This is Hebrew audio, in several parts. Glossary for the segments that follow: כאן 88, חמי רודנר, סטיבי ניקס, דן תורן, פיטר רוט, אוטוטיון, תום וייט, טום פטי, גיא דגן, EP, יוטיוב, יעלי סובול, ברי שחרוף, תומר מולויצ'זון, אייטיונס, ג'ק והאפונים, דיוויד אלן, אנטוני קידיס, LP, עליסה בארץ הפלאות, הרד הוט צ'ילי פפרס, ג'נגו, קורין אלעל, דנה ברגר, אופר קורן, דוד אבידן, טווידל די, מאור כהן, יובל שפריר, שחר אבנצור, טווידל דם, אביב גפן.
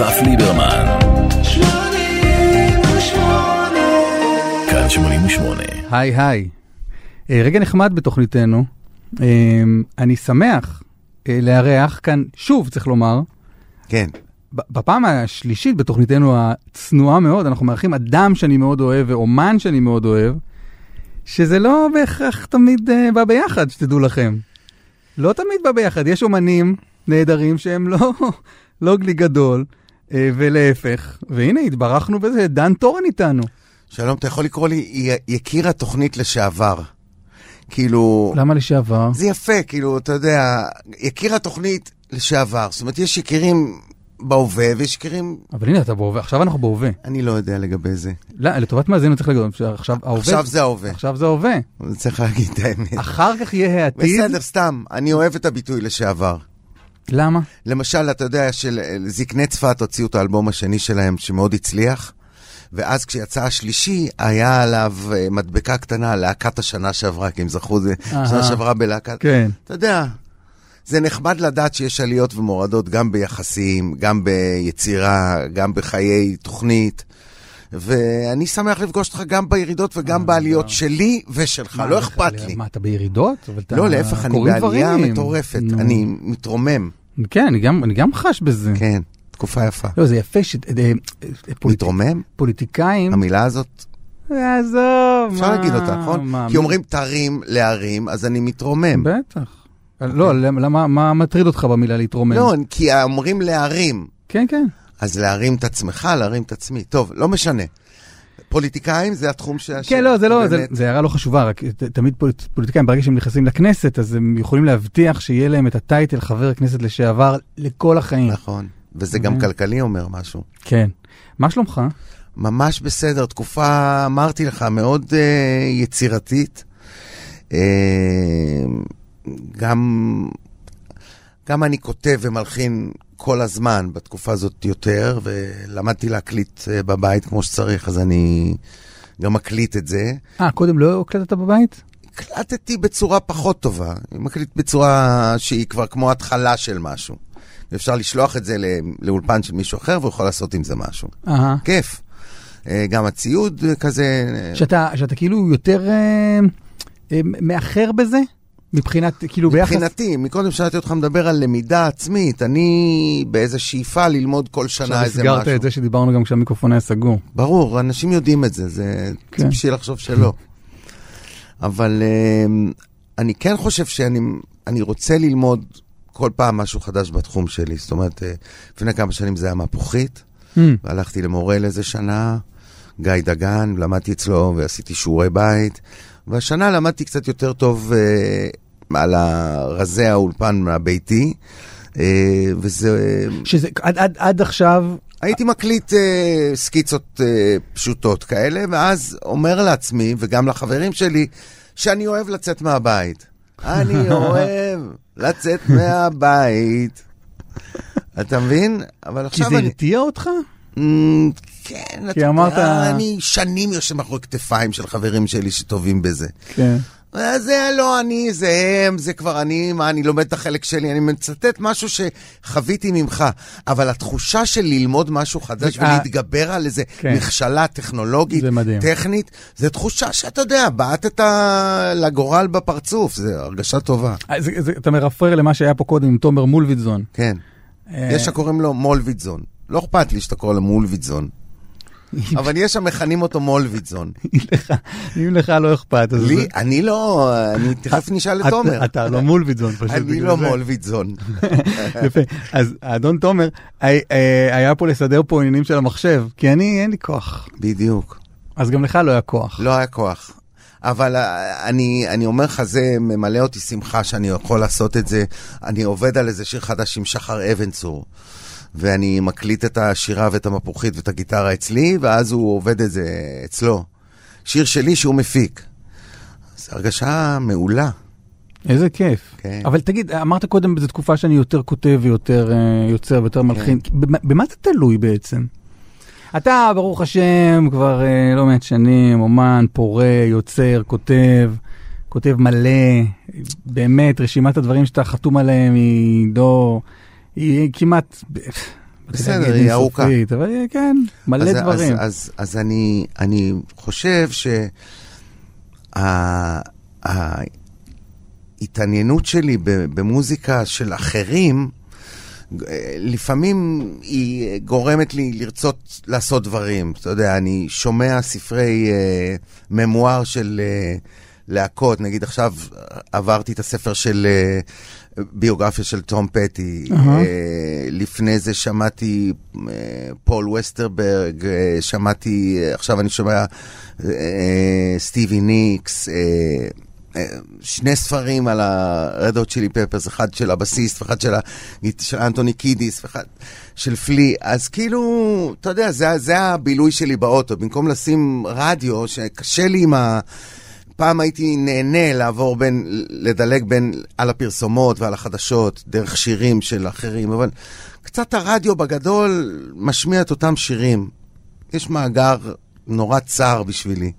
סף ליברמן. 88. כאן 88. היי. רגע נחמד בתוכניתנו. אני שמח לארח כאן, שוב צריך לומר. כן. בפעם השלישית בתוכניתנו הצנועה מאוד, אנחנו מארחים אדם שאני מאוד אוהב ואומן שאני מאוד אוהב, שזה לא בהכרח תמיד בא ביחד, שתדעו לכם. לא תמיד בא ביחד. יש אומנים נהדרים שהם לא גלי גדול, ולהפך. והנה, התברכנו בזה, דן תורן איתנו. שלום, אתה יכול לקרוא לי יקיר התוכנית לשעבר. כאילו... למה לשעבר? זה יפה, כאילו, אתה יודע, יקיר התוכנית לשעבר. זאת אומרת, יש יקירים... בהווה, ויש קרים... אבל הנה, אתה בהווה. עכשיו אנחנו בהווה. אני לא יודע לגבי זה. לא, לטובת מאזינו צריך לגבי... עכשיו זה ההווה. עכשיו זה ההווה. צריך להגיד את האמת. אחר כך יהיה העתיד. בסדר, סתם. אני אוהב את הביטוי לשעבר. למה? למשל, אתה יודע, זקני צפת הוציאו את האלבום השני שלהם, שמאוד הצליח, ואז כשיצא השלישי, היה עליו מדבקה קטנה, להקת השנה שעברה, כי הם זכו זה, שנה שעברה בלהקת... כן. אתה יודע... זה נחמד לדעת שיש עליות ומורדות גם ביחסים, גם ביצירה, גם בחיי תוכנית. ואני שמח לפגוש אותך גם בירידות וגם בעליות שלי ושלך. לא אכפת לי. מה, אתה בירידות? לא, להפך, אני בעלייה מטורפת. אני מתרומם. כן, אני גם חש בזה. כן, תקופה יפה. לא, זה יפה ש... מתרומם? פוליטיקאים. המילה הזאת... עזוב. אפשר להגיד אותה, נכון? כי אומרים תרים להרים, אז אני מתרומם. בטח. לא, למה, מה מטריד אותך במילה להתרומם? לא, כי אומרים להרים. כן, כן. אז להרים את עצמך, להרים את עצמי. טוב, לא משנה. פוליטיקאים זה התחום שה... כן, לא, זה לא, זה הערה לא חשובה, רק תמיד פוליטיקאים ברגע שהם נכנסים לכנסת, אז הם יכולים להבטיח שיהיה להם את הטייטל חבר הכנסת לשעבר לכל החיים. נכון, וזה גם כלכלי אומר משהו. כן. מה שלומך? ממש בסדר, תקופה, אמרתי לך, מאוד יצירתית. גם אני כותב ומלחין כל הזמן בתקופה הזאת יותר, ולמדתי להקליט בבית כמו שצריך, אז אני גם מקליט את זה. קודם לא הקלטת בבית? הקלטתי בצורה פחות טובה. אני מקליט בצורה שהיא כבר כמו התחלה של משהו. אפשר לשלוח את זה לאולפן של מישהו אחר, והוא יכול לעשות עם זה משהו. כיף. גם הציוד כזה... שאתה כאילו יותר מאחר בזה? מבחינתי, מקודם שאלתי אותך מדבר על למידה עצמית, אני באיזו שאיפה ללמוד כל שנה איזה משהו. עכשיו הסגרת את זה שדיברנו גם כשהמיקרופון היה סגור. ברור, אנשים יודעים את זה, זה בשביל לחשוב שלא. אבל אני כן חושב שאני רוצה ללמוד כל פעם משהו חדש בתחום שלי, זאת אומרת, לפני כמה שנים זה היה מהפוכית, והלכתי למורה לאיזה שנה, גיא דגן, למדתי אצלו ועשיתי שיעורי בית, והשנה למדתי קצת יותר טוב על הרזי האולפן הביתי, וזה... שזה, עד עכשיו... הייתי מקליט סקיצות פשוטות כאלה, ואז אומר לעצמי, וגם לחברים שלי, שאני אוהב לצאת מהבית. אני אוהב לצאת מהבית. אתה מבין? אבל עכשיו אני... כי זה הרתיע אותך? כן, אני שנים יושב מאחורי כתפיים של חברים שלי שטובים בזה. זה לא אני, זה הם, זה כבר אני, מה, אני לומד את החלק שלי, אני מצטט משהו שחוויתי ממך, אבל התחושה של ללמוד משהו חדש ולהתגבר על איזה מכשלה טכנולוגית, טכנית, זה תחושה שאתה יודע, בעטת לגורל בפרצוף, זה הרגשה טובה. אתה מרפרר למה שהיה פה קודם עם תומר מולויצ'זון. כן, יש שקוראים לו מולויצ'זון. לא אכפת לי שאתה קורא לו מולויצ'זון. אבל יש שם מכנים אותו מולויצ'זון. אם לך לא אכפת. לי, אני לא, אני תכף נשאל את תומר. אתה לא מולויצ'זון פשוט. אני לא מולויצ'זון. יפה. אז האדון תומר היה פה לסדר פה עניינים של המחשב, כי אני, אין לי כוח. בדיוק. אז גם לך לא היה כוח. לא היה כוח. אבל אני אומר לך, זה ממלא אותי שמחה שאני יכול לעשות את זה. אני עובד על איזה שיר חדש עם שחר אבנצור. ואני מקליט את השירה ואת המפוחית ואת הגיטרה אצלי, ואז הוא עובד את זה אצלו. שיר שלי שהוא מפיק. זו הרגשה מעולה. איזה כיף. כן. אבל תגיד, אמרת קודם, זו תקופה שאני יותר כותב ויותר יוצר ויותר מלחין. במה אתה תלוי בעצם? אתה, ברוך השם, כבר לא מעט שנים, אומן, פורה, יוצר, כותב מלא. באמת, רשימת הדברים שאתה חתום עליהם היא כמעט בסדר, היא ארוכה. אבל כן, מלא דברים. אז אני חושב שההתעניינות שלי במוזיקה של אחרים, לפעמים היא גורמת לי לרצות לעשות דברים. אתה יודע, אני שומע ספרי ממואר של להקות, נגיד עכשיו עברתי את הספר של ביוגרפיה של טום פטי, לפני זה שמעתי פול ווסטרברג, שמעתי, עכשיו אני שומע סטיבי ניקס, שני ספרים על הרד הוט צ'ילי פפרס, אחד של הבסיסט ואחד של אנטוני קידיס ואחד של פלי. אז כאילו, אתה יודע, זה הבילוי שלי באוטו, במקום לשים רדיו שקשה לי עם ה... פעם הייתי נהנה לעבור בין, לדלג בין על הפרסומות ועל החדשות, דרך שירים של אחרים, אבל קצת הרדיו בגדול משמיע את אותם שירים. יש מאגר נורא צר בשבילי,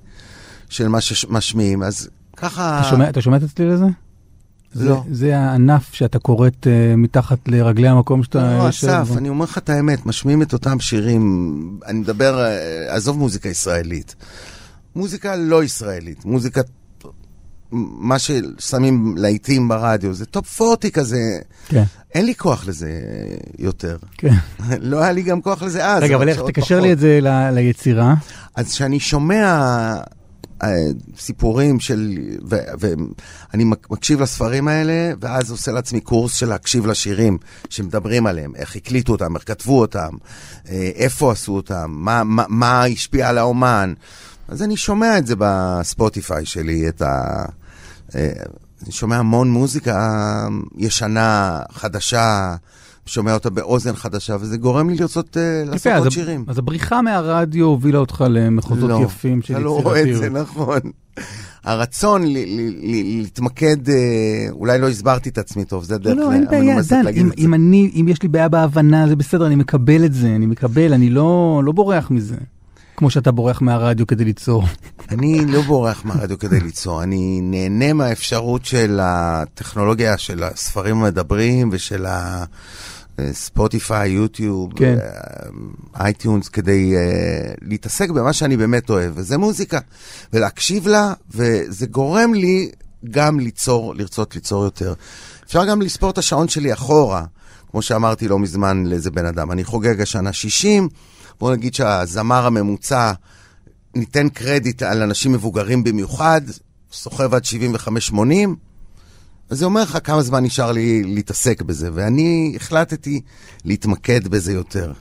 של מה שמשמיעים, אז ככה... אתה שומעת אצלי לזה? לא. זה הענף שאתה קוראת מתחת לרגלי המקום שאתה... לא, אסף, אני אומר לך את האמת, משמיעים את אותם שירים, אני מדבר, עזוב מוזיקה ישראלית. מוזיקה לא ישראלית, מוזיקה, מה ששמים לעיתים ברדיו, זה טופ 40 כזה, כן. אין לי כוח לזה יותר. כן. לא היה לי גם כוח לזה אז. רגע, אבל איך תקשר לי את זה ליצירה? אז שאני שומע סיפורים של, ואני מקשיב לספרים האלה, ואז עושה לעצמי קורס של להקשיב לשירים שמדברים עליהם, איך הקליטו אותם, איך כתבו אותם, איפה עשו אותם, מה השפיע על האומן, אז אני שומע את זה בספוטיפיי שלי, אני שומע המון מוזיקה ישנה, חדשה, שומע אותה באוזן חדשה, וזה גורם לי לרצות לעשות עוד שירים. אז הבריחה מהרדיו הובילה אותך למחוזות יפים של יצירתיות. לא, אתה לא רואה את זה, נכון. הרצון להתמקד, אולי לא הסברתי את עצמי טוב, זה דרך. לא, אין בעיה, דן, אם יש לי בעיה בהבנה, זה בסדר, אני מקבל את זה, אני לא בורח מזה. כמו שאתה בורח מהרדיו כדי ליצור. אני לא בורח מהרדיו כדי ליצור, אני נהנה מהאפשרות של הטכנולוגיה, של הספרים המדברים ושל הספוטיפיי, יוטיוב, אייטיונס, כדי להתעסק במה שאני באמת אוהב, וזה מוזיקה, ולהקשיב לה, וזה גורם לי גם ליצור, לרצות ליצור יותר. אפשר גם לספור את השעון שלי אחורה, כמו שאמרתי לא מזמן לאיזה בן אדם, אני חוגג השנה 60, בוא נגיד שהזמר הממוצע, ניתן קרדיט על אנשים מבוגרים במיוחד, סוחב עד 75-80, אז זה אומר לך כמה זמן נשאר לי להתעסק בזה, ואני החלטתי להתמקד בזה יותר.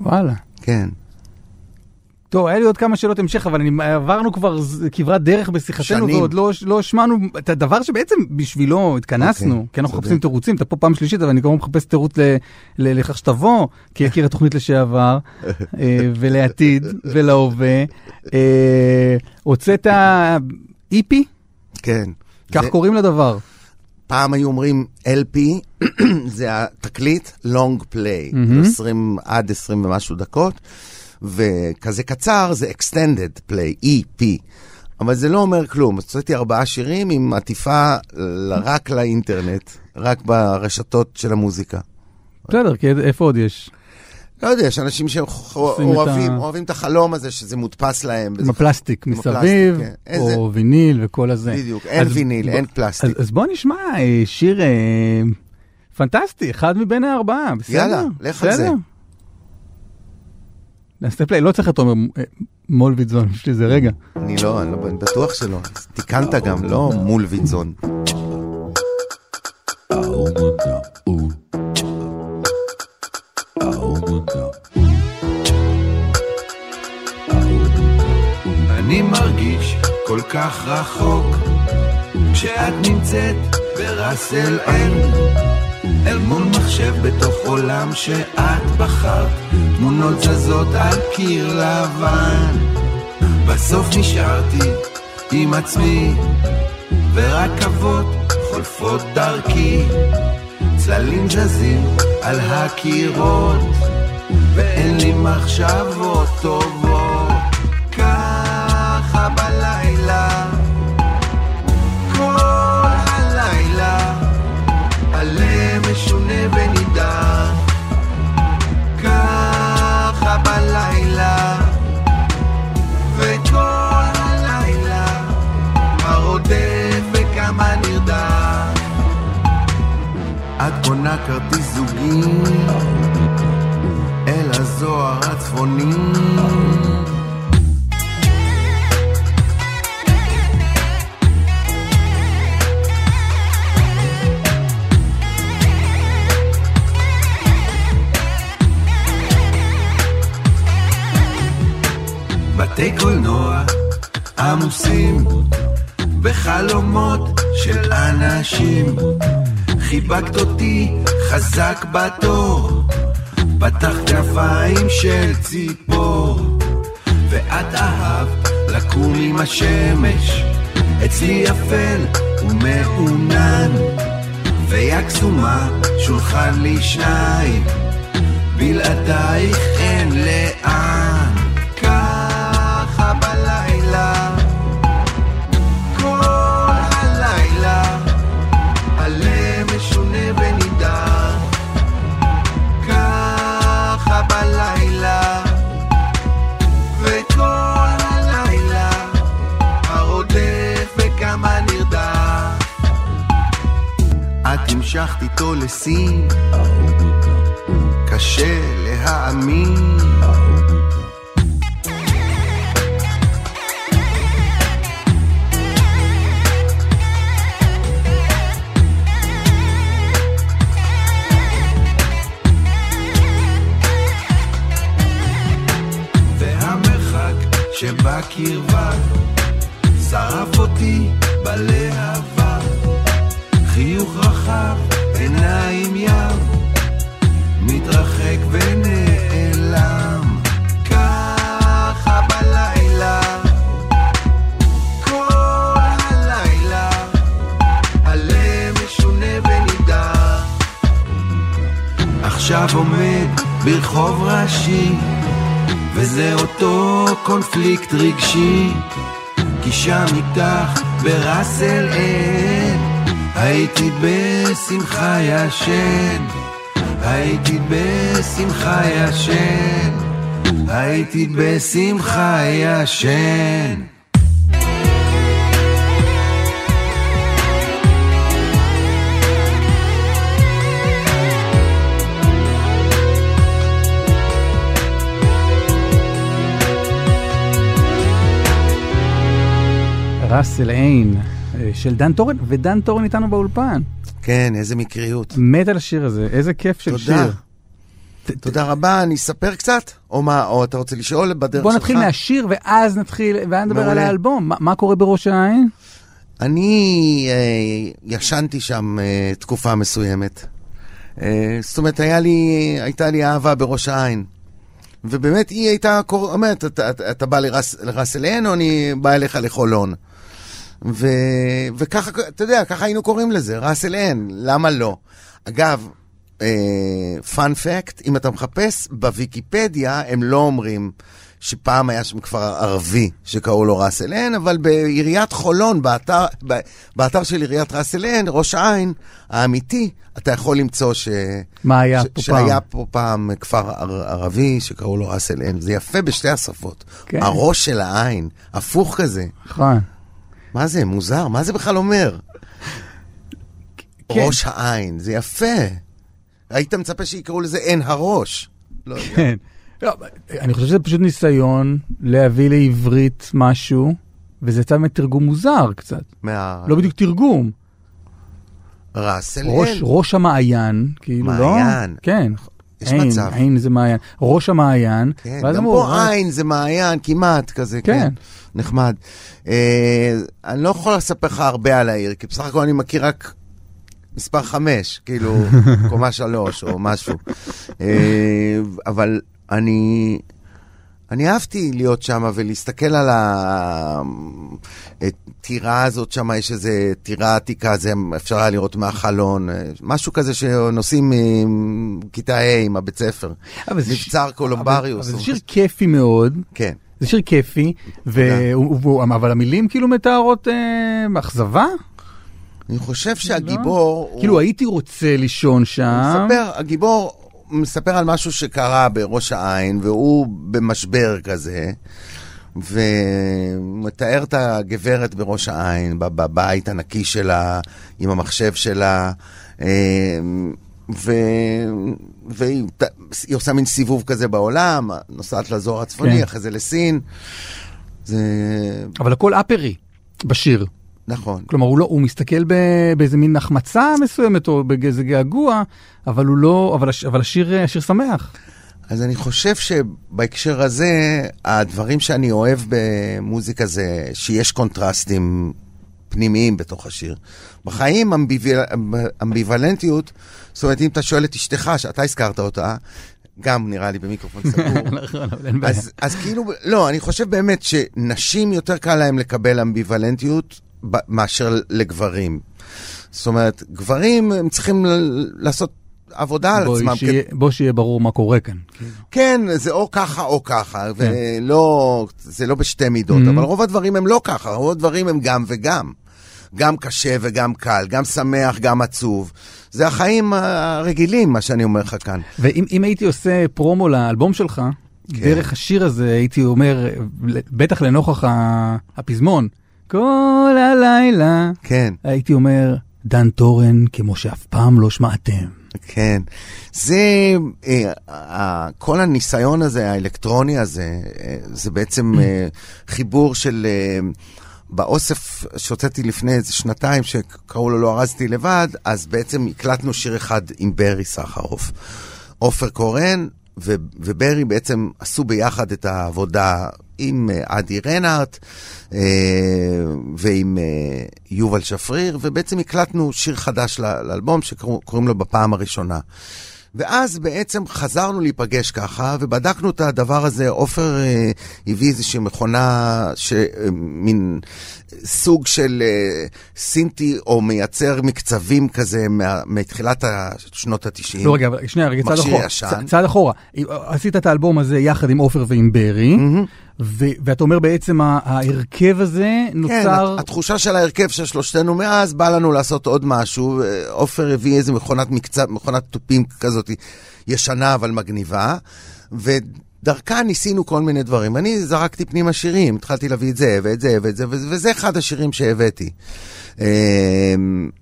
וואלה. כן. טוב, היה לי עוד כמה שאלות המשך, אבל עברנו כבר כברת דרך בשיחתנו, ועוד לא שמענו את הדבר שבעצם בשבילו התכנסנו, כי אנחנו מחפשים תירוצים, אתה פה פעם שלישית, אבל אני כבר מחפש תירוץ לכך שתבוא, כי הכיר התוכנית לשעבר, ולעתיד, ולהווה. הוצאת EP? כן. כך קוראים לדבר. פעם היו אומרים LP, זה התקליט Long Play, 20 עד 20 ומשהו דקות, וכזה קצר זה Extended Play, EP. אבל זה לא אומר כלום. עשיתי 4 שירים עם עטיפה רק לאינטרנט, רק ברשתות של המוזיקה. בסדר, כי איפה עוד יש? לא יודע, יש אנשים שאוהבים את החלום הזה, שזה מודפס להם. מפלסטיק מסביב, או ויניל וכל הזה. בדיוק, אין ויניל, אין פלסטיק. אז בוא נשמע שיר פנטסטי, אחד מבין 4, בסדר? יאללה, לך על זה. נעשה פלי, לא צריך את תומר מולויצ'זון, יש לי זה רגע. אני לא בטוח שלא. תיקנת גם, לא מולויצ'זון. אני מרגיש כל כך רחוק כשאת נמצאת ברסל אין אל מול מחשב בתוך עולם שאת בחרת תמונות זזות על קיר לבן בסוף נשארתי עם עצמי ורכבות חולפות דרכי צללים זזים על הקירות ואין לי מחשבות טובות ככה בלילה משונה ונידע את קונה כרטיס זוגי אל הזוהר הצפוני. בתי קולנוע עמוסים בחלומות של אנשים, חיבקת אותי חזק בתור, פתח כנפיים של ציפור, ואת אהבת לקום עם השמש, אצלי אפל ומעונן, ויקסומה שולחן לי שניים, בלעדייך אין לאן. ככה בלילה, המשכת איתו לסין, קשה להאמין. והמרחק שבקרבה שרף אותי בלהבה, חיוך רחב, עיניים ים, מתרחק ונעלם. ככה בלילה, כל הלילה, הלב משונה ונידר. עכשיו עומד ברחוב ראשי, וזה אותו קונפליקט רגשי, כי שם איתך ברסל אין. הייתי בשמחה ישן, הייתי בשמחה ישן, הייתי בשמחה ישן. ראסל עין של דן תורן, ודן תורן איתנו באולפן. כן, איזה מקריות. מת על השיר הזה, איזה כיף של שיר. תודה רבה, אני אספר קצת? או מה, או אתה רוצה לשאול בדרך שלך? בוא נתחיל מהשיר ואז נתחיל, ואז נדבר על האלבום. מה קורה בראש העין? אני ישנתי שם תקופה מסוימת. זאת אומרת, הייתה לי אהבה בראש העין. ובאמת היא הייתה, אומרת, אתה בא לרס אליהן או אני בא אליך לחולון? וככה, אתה יודע, ככה היינו קוראים לזה, רס אליהן, למה לא? אגב, פאנ פקט, אם אתה מחפש, בוויקיפדיה הם לא אומרים שפעם היה שם כפר ערבי שקראו לו רס אליהן, אבל בעיריית חולון, באתר של עיריית רס אליהן, ראש העין האמיתי, אתה יכול למצוא שהיה פה פעם כפר ערבי שקראו לו רס אליהן, זה יפה בשתי השפות, הראש של העין, הפוך כזה. נכון. מה זה? מוזר? מה זה בכלל אומר? ראש העין, זה יפה. היית מצפה שיקראו לזה אין הראש. כן. אני חושב שזה פשוט ניסיון להביא לעברית משהו, וזה יצא מתרגום מוזר קצת. לא בדיוק תרגום. ראש המעיין, כאילו לא? מעיין. כן. יש מצב. עין זה מעיין. ראש המעיין. גם פה עין זה מעיין, כמעט כזה. כן. נחמד. אני לא יכול לספר לך הרבה על העיר, כי בסך הכל אני מכיר רק מספר 5, כאילו קומה 3 או משהו. אבל אני אהבתי להיות שם ולהסתכל על הטירה הזאת, שם יש איזו טירה עתיקה, זה אפשר היה לראות מהחלון, משהו כזה שנוסעים כיתה A עם הבית ספר. מבצר קולומבריוס. אבל זה שיר כיפי מאוד. כן. זה שיר כיפי, אבל המילים כאילו מתארות אכזבה? אני חושב שהגיבור... כאילו הייתי רוצה לישון שם. הגיבור מספר על משהו שקרה בראש העין, והוא במשבר כזה, ומתאר את הגברת בראש העין, בבית הנקי שלה, עם המחשב שלה, והיא עושה מין סיבוב כזה בעולם, נוסעת לאזור הצפוני, כן. אחרי זה לסין. זה... אבל הכל אפרי בשיר. נכון. כלומר, הוא מסתכל באיזה מין נחמצה מסוימת, או באיזה געגוע, אבל הוא לא, אבל השיר שמח. אז אני חושב שבהקשר הזה, הדברים שאני אוהב במוזיקה זה שיש קונטרסטים פנימיים בתוך השיר. בחיים אמביוולנטיות, זאת אומרת, אם אתה שואל את אשתך, שאתה הזכרת אותה, גם נראה לי במיקרופון סגור. נכון, אבל אין בעיה. אז כאילו, לא, אני חושב באמת שנשים יותר קל להם לקבל אמביוולנטיות מאשר לגברים. זאת אומרת, גברים הם צריכים לעשות עבודה על עצמם. בוא שיהיה ברור מה קורה כאן. כן, זה או ככה או ככה, זה לא בשתי מידות, אבל רוב הדברים הם לא ככה, רוב הדברים הם גם וגם. גם קשה וגם קל, גם שמח, גם עצוב. זה החיים הרגילים, מה שאני אומר לך כאן. ואם הייתי עושה פרומו לאלבום שלך, דרך השיר הזה הייתי אומר, בטח לנוכח הפזמון, כל הלילה, הייתי אומר, דן תורן כמו שאף פעם לא שמעתם. כן, זה, כל הניסיון הזה, האלקטרוני הזה, זה בעצם חיבור של, באוסף שהוצאתי לפני איזה שנתיים, שקראו לו לא ארזתי לבד, אז בעצם הקלטנו שיר אחד עם ברי שחרוף. אופר קורן וברי בעצם עשו ביחד את העבודה עם אדי רנארט ועם יובל שפריר, ובעצם הקלטנו שיר חדש לאלבום שקוראים לו בפעם הראשונה. ואז בעצם חזרנו להיפגש ככה, ובדקנו את הדבר הזה. אופר הביא איזושהי מכונה, מין סוג של סינטי, או מייצר מקצבים כזה, מתחילת שנות ה-90. לא, רגע, שנייה, רגע, צעד אחורה. עשית את האלבום הזה יחד עם אופר ועם ברי, ואתה אומר בעצם ההרכב הזה נוצר... כן, התחושה של ההרכב של שלושתנו מאז בא לנו לעשות עוד משהו. אופר הביא איזה מכונת טופים כזאת ישנה אבל מגניבה, ודרכה ניסינו כל מיני דברים. אני זרקתי פנימה שירים, התחלתי להביא את זה ואת זה ואת זה, וזה אחד השירים שהבאתי.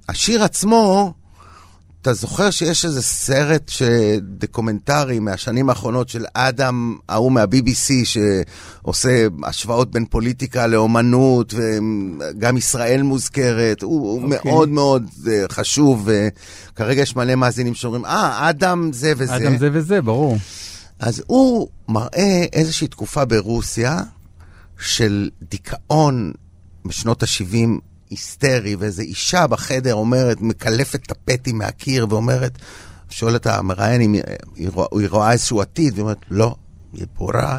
השיר עצמו... אתה זוכר שיש איזה סרט דוקומנטרי מהשנים האחרונות של אדם, ההוא מה-BBC, שעושה השוואות בין פוליטיקה לאומנות, וגם ישראל מוזכרת, הוא מאוד מאוד חשוב, וכרגע יש מלא מאזינים שאומרים, אדם זה וזה. אדם זה וזה, ברור. אז הוא מראה איזושהי תקופה ברוסיה של דיכאון בשנות ה-70, היסטרי, ואיזו אישה בחדר אומרת, מקלפת את הפטי מהקיר ואומרת, שואלת המראיין אם היא רואה איזשהו עתיד, ואומרת, לא, יפורה.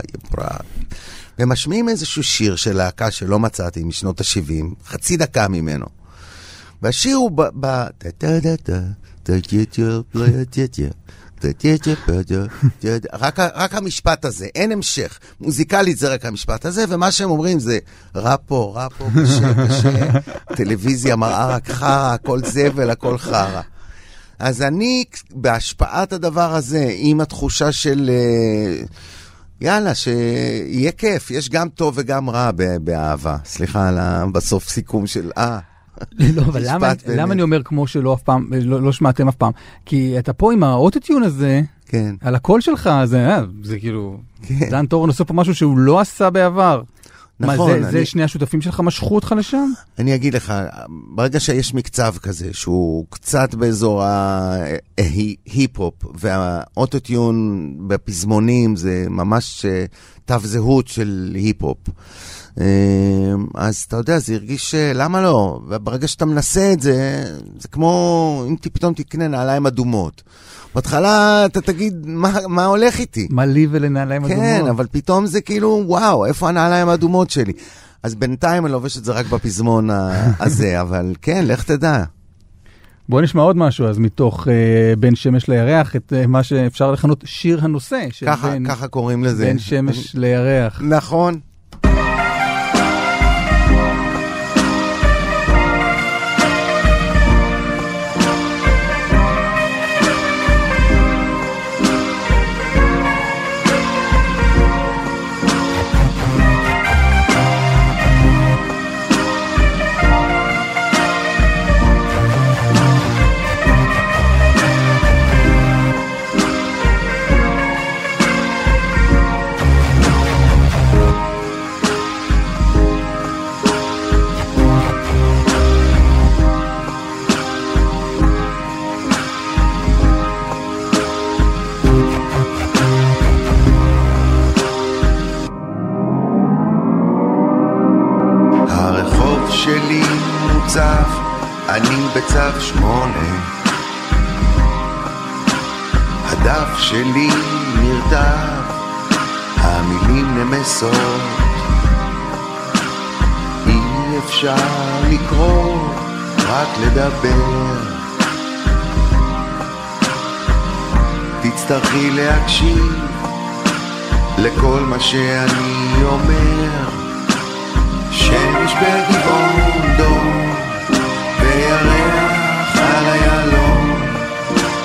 ומשמיעים איזשהו שיר של להקה שלא מצאתי משנות ה-70, חצי דקה ממנו. והשיר הוא רק המשפט הזה, אין המשך. מוזיקלית זה רק המשפט הזה, ומה שהם אומרים זה רע פה, קשה, טלוויזיה מראה רק חרה, הכל זבל, הכל חרה. אז אני, בהשפעת הדבר הזה, עם התחושה של יאללה, שיהיה כיף, יש גם טוב וגם רע באהבה. סליחה על בסוף סיכום של לא, אבל למה אני אומר כמו שלא אף פעם, לא שמעתם אף פעם? כי אתה פה עם האוטוטיון הזה, על הקול שלך, זה כאילו, דן תורן עושה פה משהו שהוא לא עשה בעבר. נכון. זה שני השותפים שלך משכו אותך לשם? אני אגיד לך, ברגע שיש מקצב כזה, שהוא קצת באזור ההיפ-הופ, והאוטוטיון בפזמונים זה ממש תו זהות של היפ-הופ. אז אתה יודע, זה הרגיש למה לא? וברגע שאתה מנסה את זה, זה כמו אם פתאום תקנה נעליים אדומות. בהתחלה אתה תגיד, מה הולך איתי? מה לי ולנעליים אדומות? כן, אבל פתאום זה כאילו, וואו, איפה הנעליים האדומות שלי? אז בינתיים אני לובש את זה רק בפזמון הזה, אבל כן, לך תדע. בואו נשמע עוד משהו, אז מתוך בין שמש לירח, את מה שאפשר לכנות שיר הנושא. ככה קוראים לזה. בין שמש לירח. נכון. 8 הדף שלי נרטב, המילים נמסות, אי אפשר לקרוא, רק לדבר, תצטרכי להקשיב לכל מה שאני אומר. שמש בגבעון דום וירח על הילום,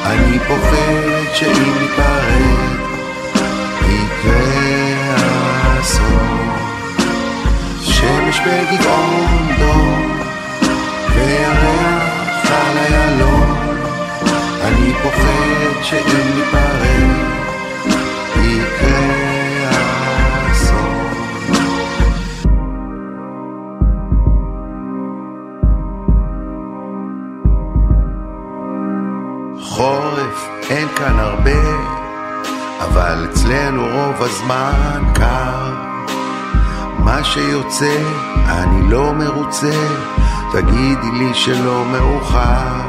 אני פוחד שאם ניפרד יקרה אסון. שמש בגבעון דום וירח על הילום, אני פוחד שאם ניפרד יקרה. חורף אין כאן הרבה, אבל אצלנו רוב הזמן קר. מה שיוצא אני לא מרוצה, תגידי לי שלא מאוחר.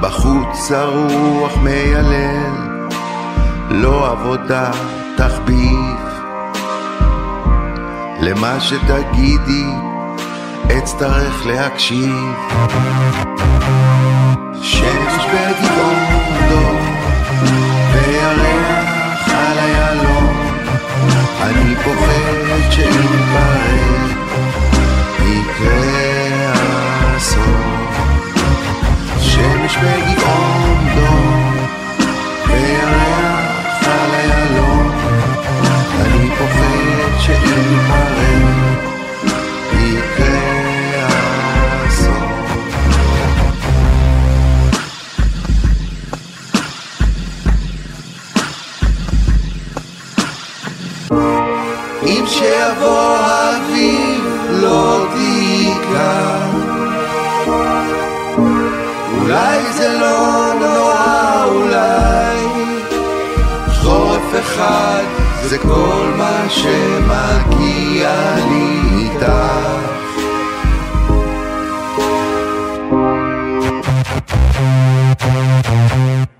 בחוץ הרוח מיילל, לא עבודה תחביב. למה שתגידי אצטרך להקשיב. שמש בגבעון דום וירח על הילום, אני פוחד שאם ניפרד יקרה אסון. שמש בגבעון דום וירח על הילום, אני פוחד שאם ניפרד יקרה. אם שיבוא אביב לא תיקה, אולי זה לא נורא, אולי חורף אחד זה כל מה שמגיע לי איתך.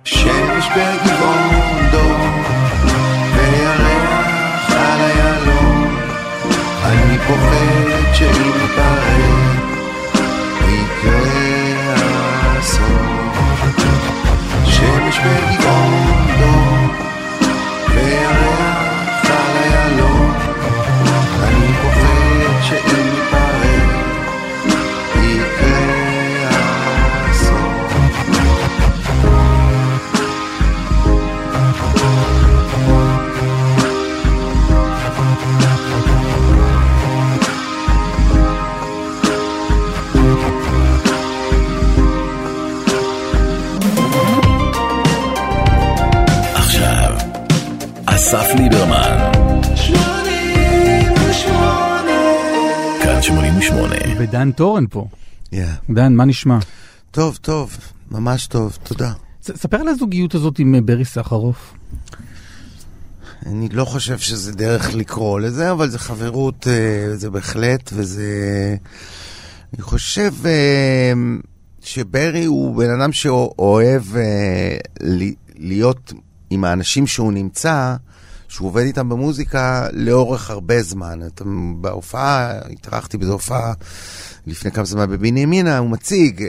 שמש בגבעון דום וירח על הילום, אני פוחד שאם ניפרד יקרה אסון. שמש בגבעון דום וירח על הילום, אני פוחד שאם ניפרד יקרה. סף ליברמן 88 כאן 88 ודן תורן פה. דן, מה נשמע? טוב, ממש טוב, תודה. ספר על הזוגיות הזאת עם ברי שחרוף. אני לא חושב שזה דרך לקרוא לזה, אבל זה חברות, זה בהחלט, וזה... אני חושב שברי הוא בן אדם שאוהב להיות עם האנשים שהוא נמצא, שהוא עובד איתם במוזיקה לאורך הרבה זמן. בהופעה, התארחתי בזו הופעה לפני כמה זמן בבנימינה, הוא מציג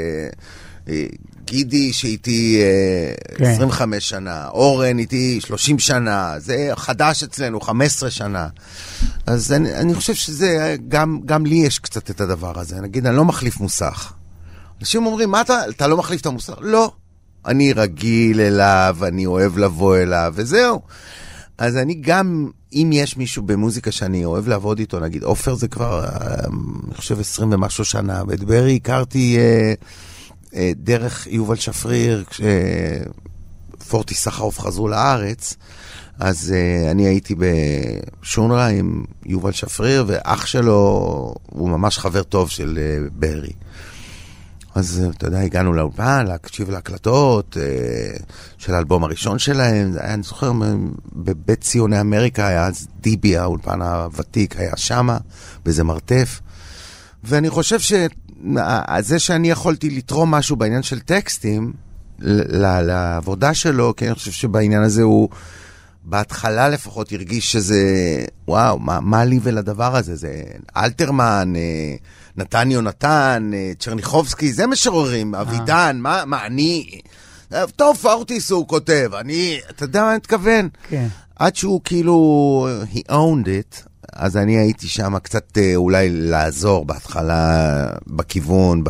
גידי שאיתי 25 שנה, אורן איתי 30 שנה, זה חדש אצלנו 15 שנה. אז אני חושב שזה, גם לי יש קצת את הדבר הזה. נגיד, אני לא מחליף מוסך. אנשים אומרים, מה אתה לא מחליף את המוסך? לא. אני רגיל אליו, אני אוהב לבוא אליו, וזהו. אז אני גם, אם יש מישהו במוזיקה שאני אוהב לעבוד איתו, נגיד, אופר זה כבר, אני חושב, 20 ומשהו שנה, ואת ברי הכרתי דרך יובל שפריר, כשפורטי סחרוף חזרו לארץ, אז אני הייתי בשונרה עם יובל שפריר, ואח שלו הוא ממש חבר טוב של ברי. אז אתה יודע, הגענו לאולפן, להקשיב להקלטות של האלבום הראשון שלהם. זה היה, אני זוכר, בבית ציוני אמריקה, היה אז דיבי, האולפן הוותיק, היה שמה, בזה מרתף. ואני חושב זה שאני יכולתי לתרום משהו בעניין של טקסטים, לעבודה שלו, כי אני חושב שבעניין הזה הוא, בהתחלה לפחות הרגיש שזה, וואו, מה לי ולדבר הזה? זה אלתרמן, נתן יונתן, צ'רניחובסקי, זה משוררים, אבידן, מה אני... טוב, פורטיס הוא כותב, אני, אתה יודע מה אני מתכוון? כן. עד שהוא כאילו, he owned it, אז אני הייתי שם קצת אולי לעזור בהתחלה, בכיוון,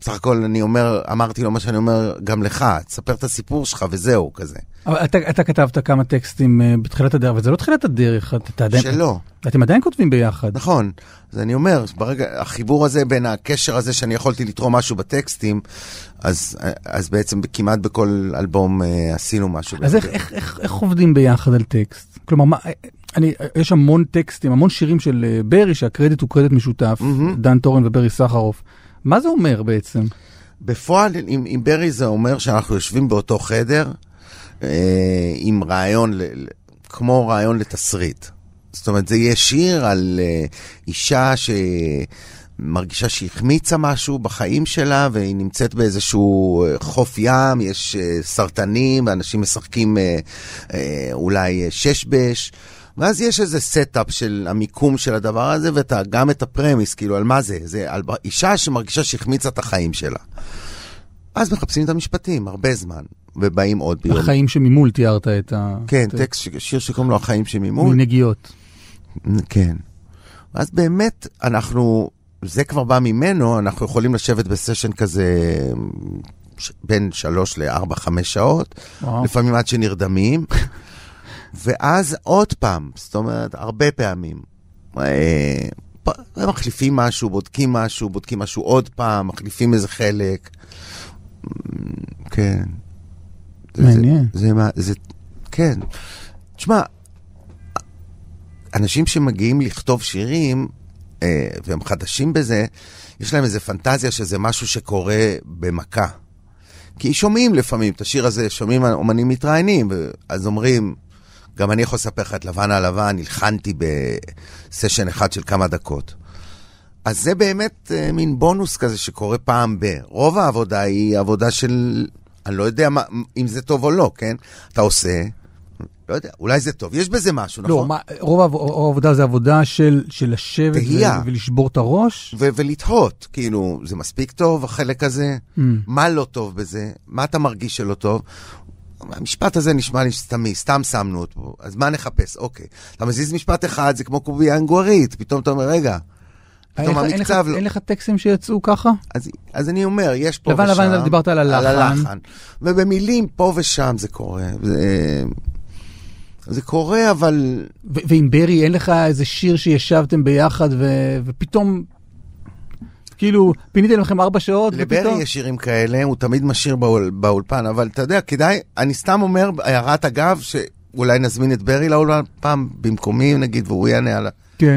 בסך הכל אני אומר, אמרתי לו מה שאני אומר גם לך, תספר את הסיפור שלך וזהו, כזה. אבל אתה כתבת כמה טקסטים בתחילת הדרך, אבל זה לא תחילת הדרך, אתה עדיין... שלא. אתם עדיין כותבים ביחד. נכון, אז אני אומר, ברגע, החיבור הזה בין הקשר הזה שאני יכולתי לתרום משהו בטקסטים, אז בעצם כמעט בכל אלבום עשינו משהו. אז איך עובדים ביחד על טקסט? כלומר, יש המון טקסטים, המון שירים של ברי, שהקרדיט הוא קרדיט משותף, דן תורן וברי שחרוף. מה זה אומר בעצם? בפועל, עם ברי זה אומר שאנחנו יושבים באותו חדר, עם רעיון, כמו רעיון לתסריט. זאת אומרת, זה יהיה שיר על אישה שמרגישה שהחמיצה משהו בחיים שלה, והיא נמצאת באיזשהו חוף ים, יש סרטנים, אנשים משחקים אולי ששבש, ואז יש איזה סטאפ של המיקום של הדבר הזה, וגם את הפרמיס, כאילו, על מה זה? זה על אישה שמרגישה שהחמיצה את החיים שלה. אז מחפשים את המשפטים, הרבה זמן. ובאים עוד ביום. החיים שממול תיארת את ה... כן, טקסט, שיר שקוראים לו החיים שממול. מנגיעות. כן. אז באמת, אנחנו, זה כבר בא ממנו, אנחנו יכולים לשבת בסשן כזה, בין 3 ל-4-5 שעות, לפעמים עד שנרדמים, ואז עוד פעם, זאת אומרת, הרבה פעמים, מחליפים משהו, בודקים משהו עוד פעם, מחליפים איזה חלק, כן. מעניין. זה, כן. תשמע, אנשים שמגיעים לכתוב שירים, והם חדשים בזה, יש להם איזו פנטזיה שזה משהו שקורה במכה. כי שומעים לפעמים, את השיר הזה שומעים אומנים מתראיינים, אז אומרים, גם אני יכול לספר לך את לבן על לבן, נלחנתי בסשן אחד של כמה דקות. אז זה באמת מין בונוס כזה שקורה פעם ב. רוב העבודה היא עבודה של... אני לא יודע מה, אם זה טוב או לא, כן? אתה עושה, לא יודע, אולי זה טוב. יש בזה משהו, לא, נכון? לא, רוב העבודה זה עבודה של לשבת ולשבור את הראש. ולתהות, כאילו, זה מספיק טוב, החלק הזה? מה לא טוב בזה? מה אתה מרגיש שלא טוב? המשפט הזה נשמע לי סתמי, סתם שמנו אותו. אז מה נחפש? אוקיי. אתה מזיז משפט אחד, זה כמו קובייה אנגוארית. פתאום אתה אומר, רגע, אין לך טקסטים שיצאו ככה? אז אני אומר, יש פה ושם... לבן, דיברת על הלחן. ובמילים פה ושם זה קורה. זה קורה, אבל... ועם ברי, אין לך איזה שיר שישבתם ביחד, ופתאום... כאילו, פיניתם לכם 4 שעות, ופתאום... לברי יש שירים כאלה, הוא תמיד משאיר באולפן, אבל אתה יודע, כדאי... אני סתם אומר, הערת אגב, שאולי נזמין את ברי לאולפן פעם במקומי, נגיד, והוא יענה על...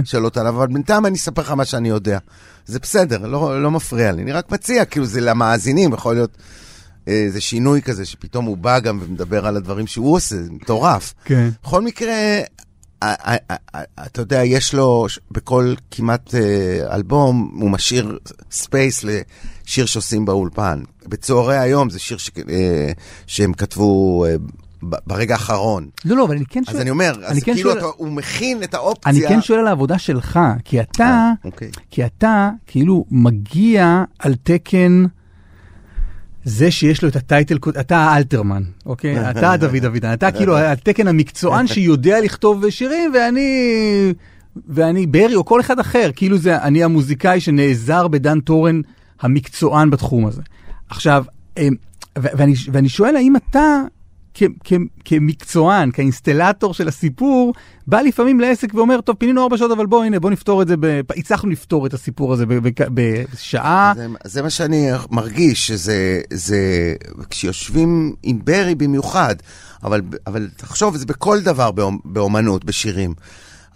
שאלות עליו, אבל בינתיים אני אספר לך מה שאני יודע. זה בסדר, לא מפריע לי. אני רק מציע, כאילו זה למאזינים, יכול להיות איזה שינוי כזה, שפתאום הוא בא גם ומדבר על הדברים שהוא עושה, זה מטורף. בכל מקרה, אתה יודע, יש לו, בכל כמעט אלבום, הוא משאיר ספייס לשיר שעושים באולפן. בצהרי היום זה שיר שהם כתבו... ברגע האחרון. לא, אבל אני כן שואל... אז אני אומר, אז כאילו הוא מכין את האופציה... אני כן שואל על העבודה שלך, כי אתה כאילו מגיע על תקן זה שיש לו את הטייטל, אתה האלתרמן, אוקיי? אתה דוד אבידן, אתה כאילו התקן המקצוען שיודע לכתוב שירים, ואני ברי או כל אחד אחר, כאילו זה אני המוזיקאי שנעזר בדן תורן המקצוען בתחום הזה. עכשיו, ואני שואל האם אתה... כמקצוען, כאינסטלטור של הסיפור, בא לפעמים לעסק ואומר, טוב, פינינו 4 שעות, אבל בוא, הנה, בוא נפתור את זה, הצלחנו לפתור את הסיפור הזה בשעה. זה מה שאני מרגיש, שזה, כשיושבים עם ברי במיוחד, אבל תחשוב, זה בכל דבר באומנות, בשירים.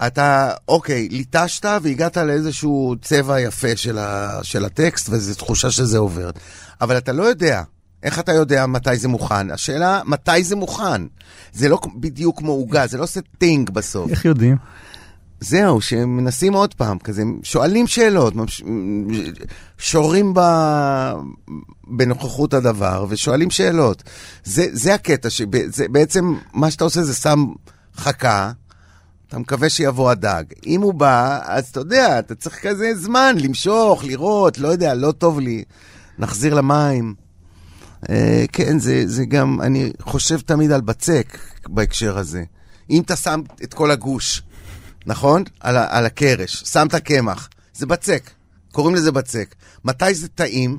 אתה, אוקיי, ליטשת והגעת לאיזשהו צבע יפה של הטקסט, וזו תחושה שזה עובר. אבל אתה לא יודע. איך אתה יודע מתי זה מוכן? השאלה, מתי זה מוכן? זה לא בדיוק כמו עוגה, זה לא עושה טינג בסוף. איך יודעים? זהו, שהם מנסים עוד פעם, כזה, שואלים שאלות, שורים בנוכחות הדבר, ושואלים שאלות. זה הקטע, בעצם מה שאתה עושה זה שם חכה, אתה מקווה שיבוא הדג. אם הוא בא, אז אתה יודע, אתה צריך כזה זמן למשוך, לראות, לא יודע, לא טוב לי, נחזיר למים. כן, זה גם, אני חושב תמיד על בצק בהקשר הזה. אם אתה שם את כל הגוש, נכון? על הקרש, שם את הקמח, זה בצק, קוראים לזה בצק. מתי זה טעים?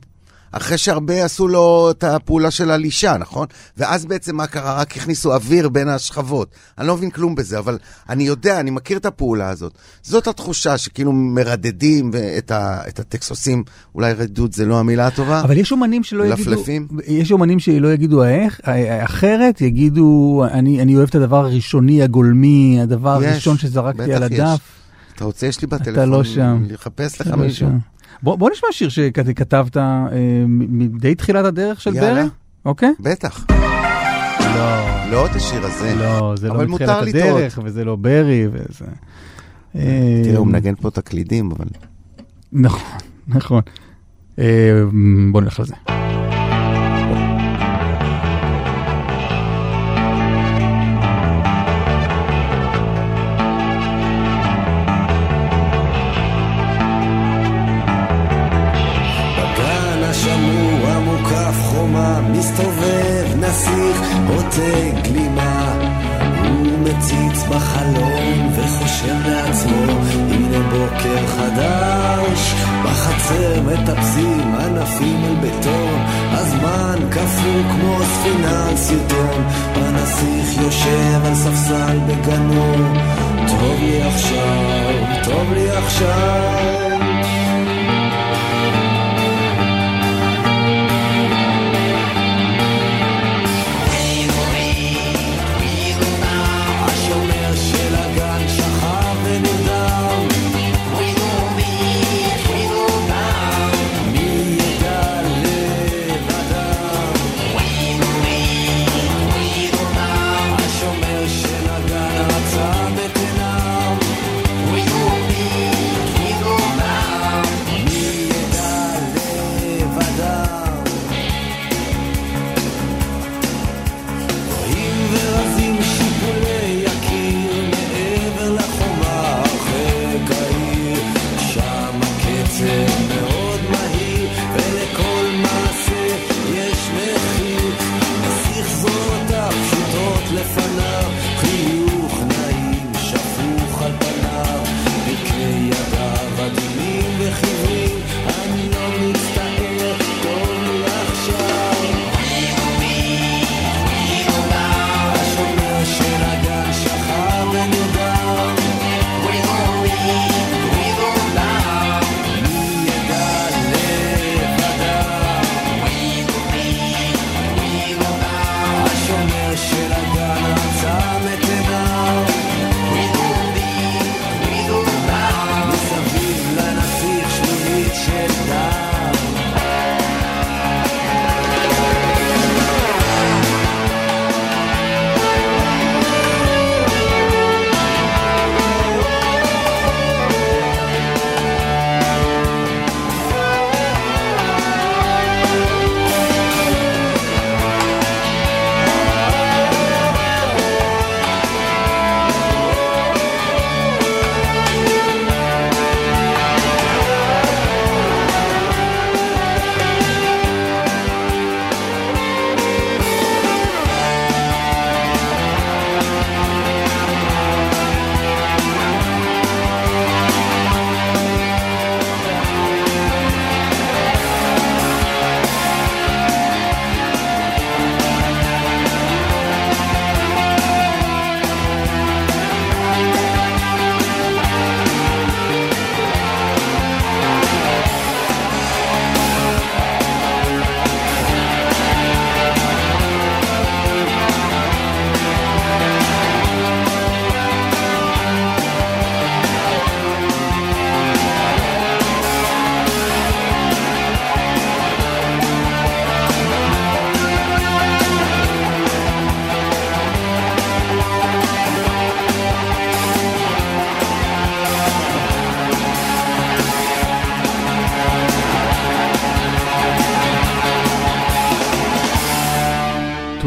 אחרי שהרבה עשו לו את הפעולה של הלישה, נכון? ואז בעצם מה קרה? רק הכניסו אוויר בין השכבות. אני לא מבין כלום בזה, אבל אני יודע, אני מכיר את הפעולה הזאת. זאת התחושה שכאילו מרדדים את הטקסוסים, אולי רדוד זה לא המילה הטובה. אבל יש אומנים שלא לפלפים. יגידו, יש אומנים שלא יגידו איך, אחרת יגידו, אני אוהב את הדבר הראשוני, הגולמי, הדבר הראשון שזרקתי על הדף. אתה רוצה, יש לי בטלפון, לחפש לך מישהו. בוא נשמע שיר שכתבת די תחילת הדרך של ברי? אוקיי? בטח. לא את השיר הזה. לא, זה לא מתחילת הדרך, וזה לא ברי. תראה, הוא מנגן פה תקלידים, אבל... נכון, נכון. בוא נלך לזה. בחלום וחושב לעצמו הנה בוקר חדש בחצר מטפסים ענפים על בטון הזמן כפו כמו ספינה על סרטון הנסיך יושב על ספסל בגנו טוב לי עכשיו, טוב לי עכשיו של הגן הצעה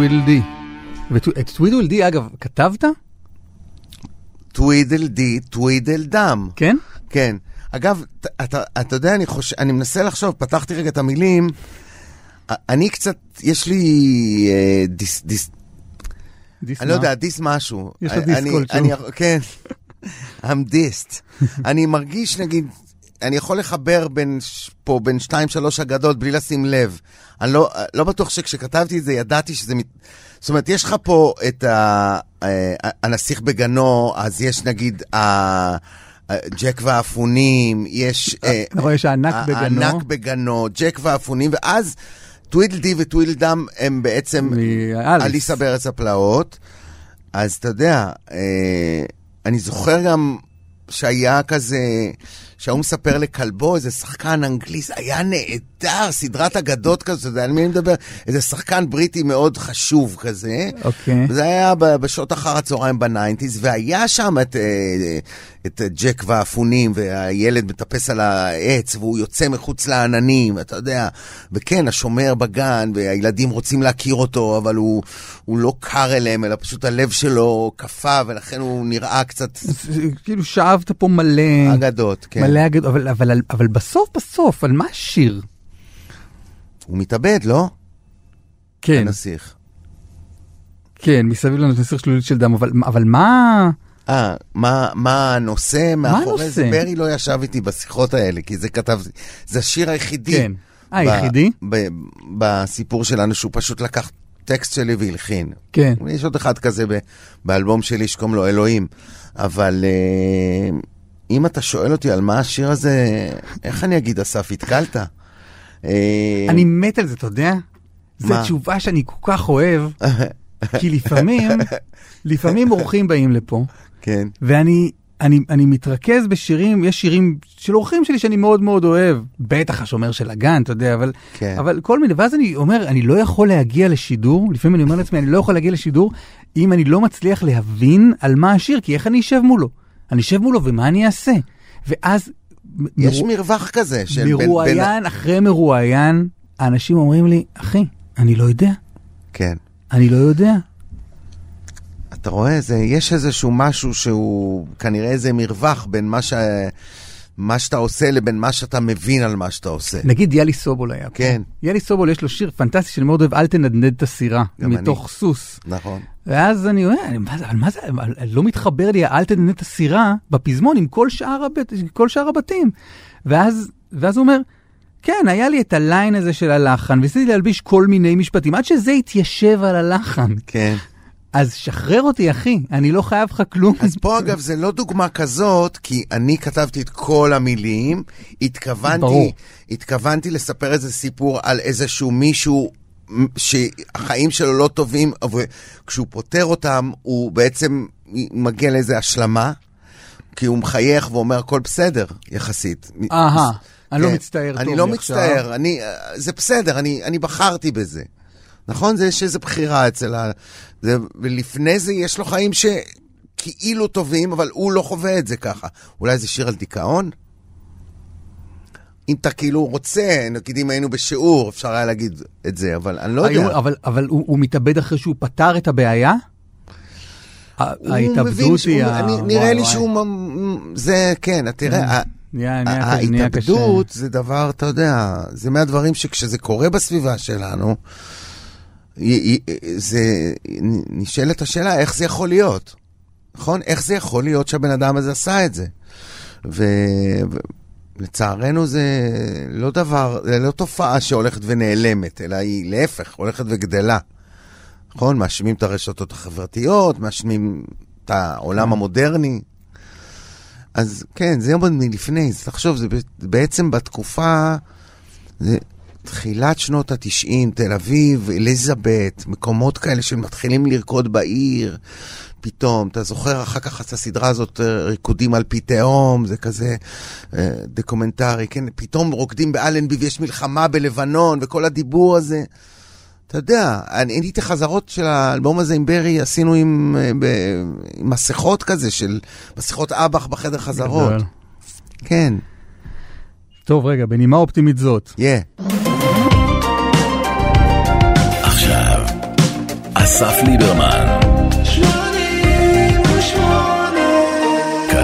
טווידל די. את טווידל די, אגב, כתבת? טווידל די, טווידל דם. כן? כן. אגב, אתה יודע, אני מנסה לחשוב, פתחתי רגע את המילים, אני קצת, יש לי אני לא יודע, דיס משהו. יש לו דיס כלשהו. כן. I'm dissed. אני מרגיש, נגיד, אני יכול לחבר פה בין 2-3 הגדות בלי לשים לב. אני לא בטוח שכשכתבתי את זה ידעתי שזה... זאת אומרת, יש לך פה את הנסיך בגנו, אז יש נגיד ג'ק והאפונים, יש... נכון, יש הענק בגנו. הענק בגנו, ג'ק והאפונים, ואז טווידל די וטווידל דם הם בעצם עליסה בארץ הפלאות. אז אתה יודע, אני זוכר גם... שהיה כזה, שהוא מספר לכלבו, איזה שחקן אנגלי, היה נהדר, סדרת אגדות כזאת, זה היה מי מדבר, איזה שחקן בריטי מאוד חשוב כזה, okay. זה היה בשעות אחר הצהריים בניינטיז, והיה שם את ג'ק והאפונים, והילד מטפס על העץ, והוא יוצא מחוץ לעננים, אתה יודע, וכן, השומר בגן, והילדים רוצים להכיר אותו, אבל הוא לא קר אליהם, אלא פשוט הלב שלו קפה, ולכן הוא נראה קצת... כאילו שעה, אתה פה מלא אגדות, כן. מלא אגדות, אבל בסוף, על מה השיר? הוא מתאבד, לא? כן. הנסיך. כן, מסביב לנסיך שלולית של דם, אבל מה... מה הנושא? מאחורי זה ברי לא ישב איתי בשיחות האלה, כי זה כתב, זה השיר היחידי. כן. היחידי? בסיפור שלנו, שהוא פשוט לקח טקסט שלי והלחין. כן. יש עוד אחד כזה באלבום שלי, שקום לו אלוהים. אבל אם אתה שואל אותי על מה השיר הזה, איך אני אגיד, אסף, התקלת? אני מת על זה, אתה יודע? זו תשובה שאני כל כך אוהב, כי לפעמים אורחים באים לפה, ואני מתרכז בשירים, יש שירים של אורחים שלי שאני מאוד מאוד אוהב, בטח השומר של הגן, אתה יודע, אבל כל מיני, ואז אני אומר, אני לא יכול להגיע לשידור, לפעמים אני אומר לעצמי, אני לא יכול להגיע לשידור, אם אני לא מצליח להבין על מה השיר, כי איך אני אשב מולו? אני אשב מולו ומה אני אעשה? ואז... יש מרווח כזה. מרועיין אחרי מרועיין, האנשים אומרים לי, אחי, אני לא יודע. כן. אני לא יודע. אתה רואה, יש איזשהו משהו שהוא כנראה איזה מרווח בין מה שאתה עושה לבין מה שאתה מבין על מה שאתה עושה. נגיד יעלי סובול היה. כן. יעלי סובול יש לו שיר פנטסטי שאני מאוד אוהב, אל תנדנד את הסירה, מתוך סוס. נכון. ואז אני אומר, מה זה, לא מתחבר לי, אל תנדנד את הסירה בפזמון עם כל שאר הבתים. ואז הוא אומר, כן, היה לי את הליין הזה של הלחן, וניסיתי להלביש כל מיני משפטים, עד שזה התיישב על הלחן. כן. אז שחרר אותי, אחי, אני לא חייב לך כלום. אז פה, אגב, זה לא דוגמה כזאת, כי אני כתבתי את כל המילים, התכוונתי לספר איזה סיפור על איזשהו מישהו שהחיים שלו לא טובים, וכשהוא פותר אותם, הוא בעצם מגיע לאיזו השלמה, כי הוא מחייך ואומר, הכל בסדר, יחסית. אני לא מצטער טוב. אני לא מצטער, זה בסדר, אני בחרתי בזה. נכון? יש איזו בחירה אצל ולפני זה יש לו חיים שכאילו טובים, אבל הוא לא חווה את זה ככה. אולי זה שיר על דיכאון? אם אתה כאילו רוצה, נגיד אם היינו בשיעור, אפשר היה להגיד את זה, אבל אני לא יודע. אבל הוא מתאבד אחרי שהוא פתר את הבעיה? ההתאבדות היא... נראה לי שהוא... זה כן, תראה... ההתאבדות זה דבר, אתה יודע, זה מהדברים שכשזה קורה בסביבה שלנו, נשאלת השאלה איך זה יכול להיות, נכון? איך זה יכול להיות שהבן אדם הזה עשה את זה? ולצערנו זה לא דבר, זה לא תופעה שהולכת ונעלמת, אלא היא להפך, הולכת וגדלה, נכון? מאשמים את הרשתות החברתיות, מאשמים את העולם המודרני. אז כן, זה יום מלפני, אז תחשוב, זה בעצם בתקופה, זה תחילת שנות ה-90, תל אביב, אליזבת, מקומות כאלה שמתחילים לרקוד בעיר, פתאום, אתה זוכר אחר כך את הסדרה הזאת, ריקודים על פי תהום, זה כזה דוקומנטרי, כן, פתאום רוקדים באלנבי ויש מלחמה בלבנון, וכל הדיבור הזה, אתה יודע, אני הייתי חזרות של האלבום הזה עם ברי, עשינו עם מסכות כזה, של מסכות אבח בחדר חזרות. גדול. כן. טוב, רגע, בנימה אופטימית זאת. עכשיו, סף ליברמן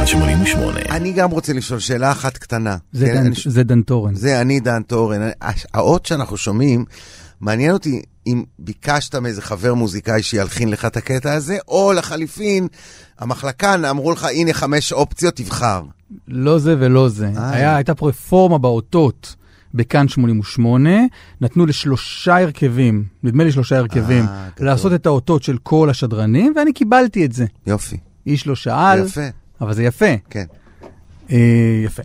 88. אני גם רוצה לשאול שאלה אחת קטנה. זה דן תורן. זה אני דן תורן. האות שאנחנו שומעים, מעניין אותי אם ביקשת מאיזה חבר מוזיקאי שילחין לך את הקטע הזה, או לחליפין, המחלקה אמרו לך, הנה 5 אופציות, תבחר. לא זה ולא זה. הייתה פה רפורמה באותות בכאן 88, נתנו ל3 הרכבים, נדמה לי 3 הרכבים, לעשות את האותות של כל השדרנים, ואני קיבלתי את זה. יופי. איש לא שאל. יפה. אבל זה יפה. כן. יפה.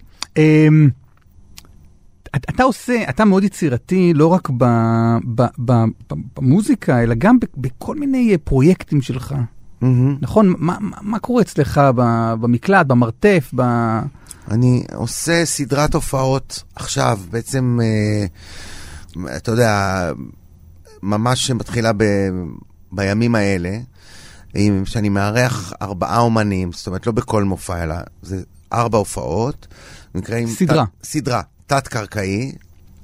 אתה עושה, אתה מאוד יצירתי, לא רק במוזיקה, אלא גם בכל מיני פרויקטים שלך. נכון? מה קורה אצלך במקלט, במרתף? אני עושה סדרת הופעות עכשיו, בעצם, אתה יודע, ממש שמתחילה בימים האלה, שאני מערך 4 אומנים, זאת אומרת, לא בכל מופע, אלא זה 4 הופעות. סדרה. סדרה, תת-קרקעי.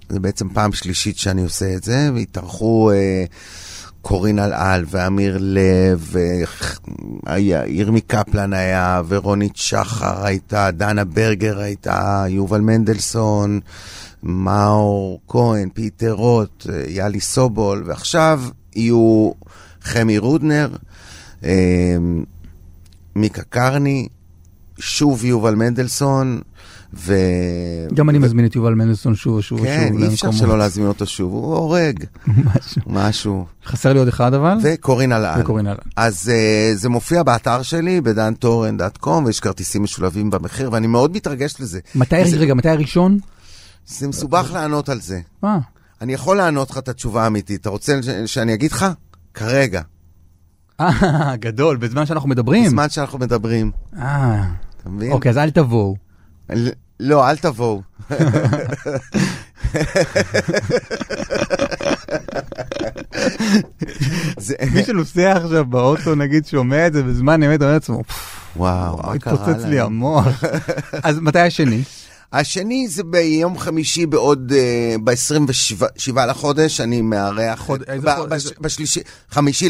זה בעצם פעם שלישית שאני עושה את זה, והתארחו קורין אלעל, ואמיר לב, וירמי קפלן היה, ורונית שחר הייתה, דנה ברגר הייתה, יובל מנדלסון, מאור כהן, פיטר רוט, יעלי סובול, ועכשיו יהיו חמי רודנר, מיקה קרני, שוב יובל מנדלסון, גם אני מזמין את יובל מנדלסון שוב ושוב ושוב. כן, אי אפשר שלא להזמין אותו שוב, הוא הורג. משהו. חסר לי עוד אחד אבל? וקורין אלען. אז זה מופיע באתר שלי, בדן-תורן.com, ויש כרטיסים משולבים במחיר, ואני מאוד מתרגש לזה. מתי הראשון? זה מסובך לענות על זה. מה? אני יכול לענות לך את התשובה האמיתית. אתה רוצה שאני אגיד לך? כרגע. גדול, בזמן שאנחנו מדברים. בזמן שאנחנו מדברים. אתה מבין? אוקיי, אז אל תבואו. לא, אל תבואו. מי שנוסע עכשיו באוטו, נגיד, שומע את זה בזמן אמת, אומר לעצמו, וואו, מה קרה להם? התפוצץ לי המוח. אז מתי השני? השני זה ביום חמישי בעוד, ב-27 לחודש, אני מארח, חמישי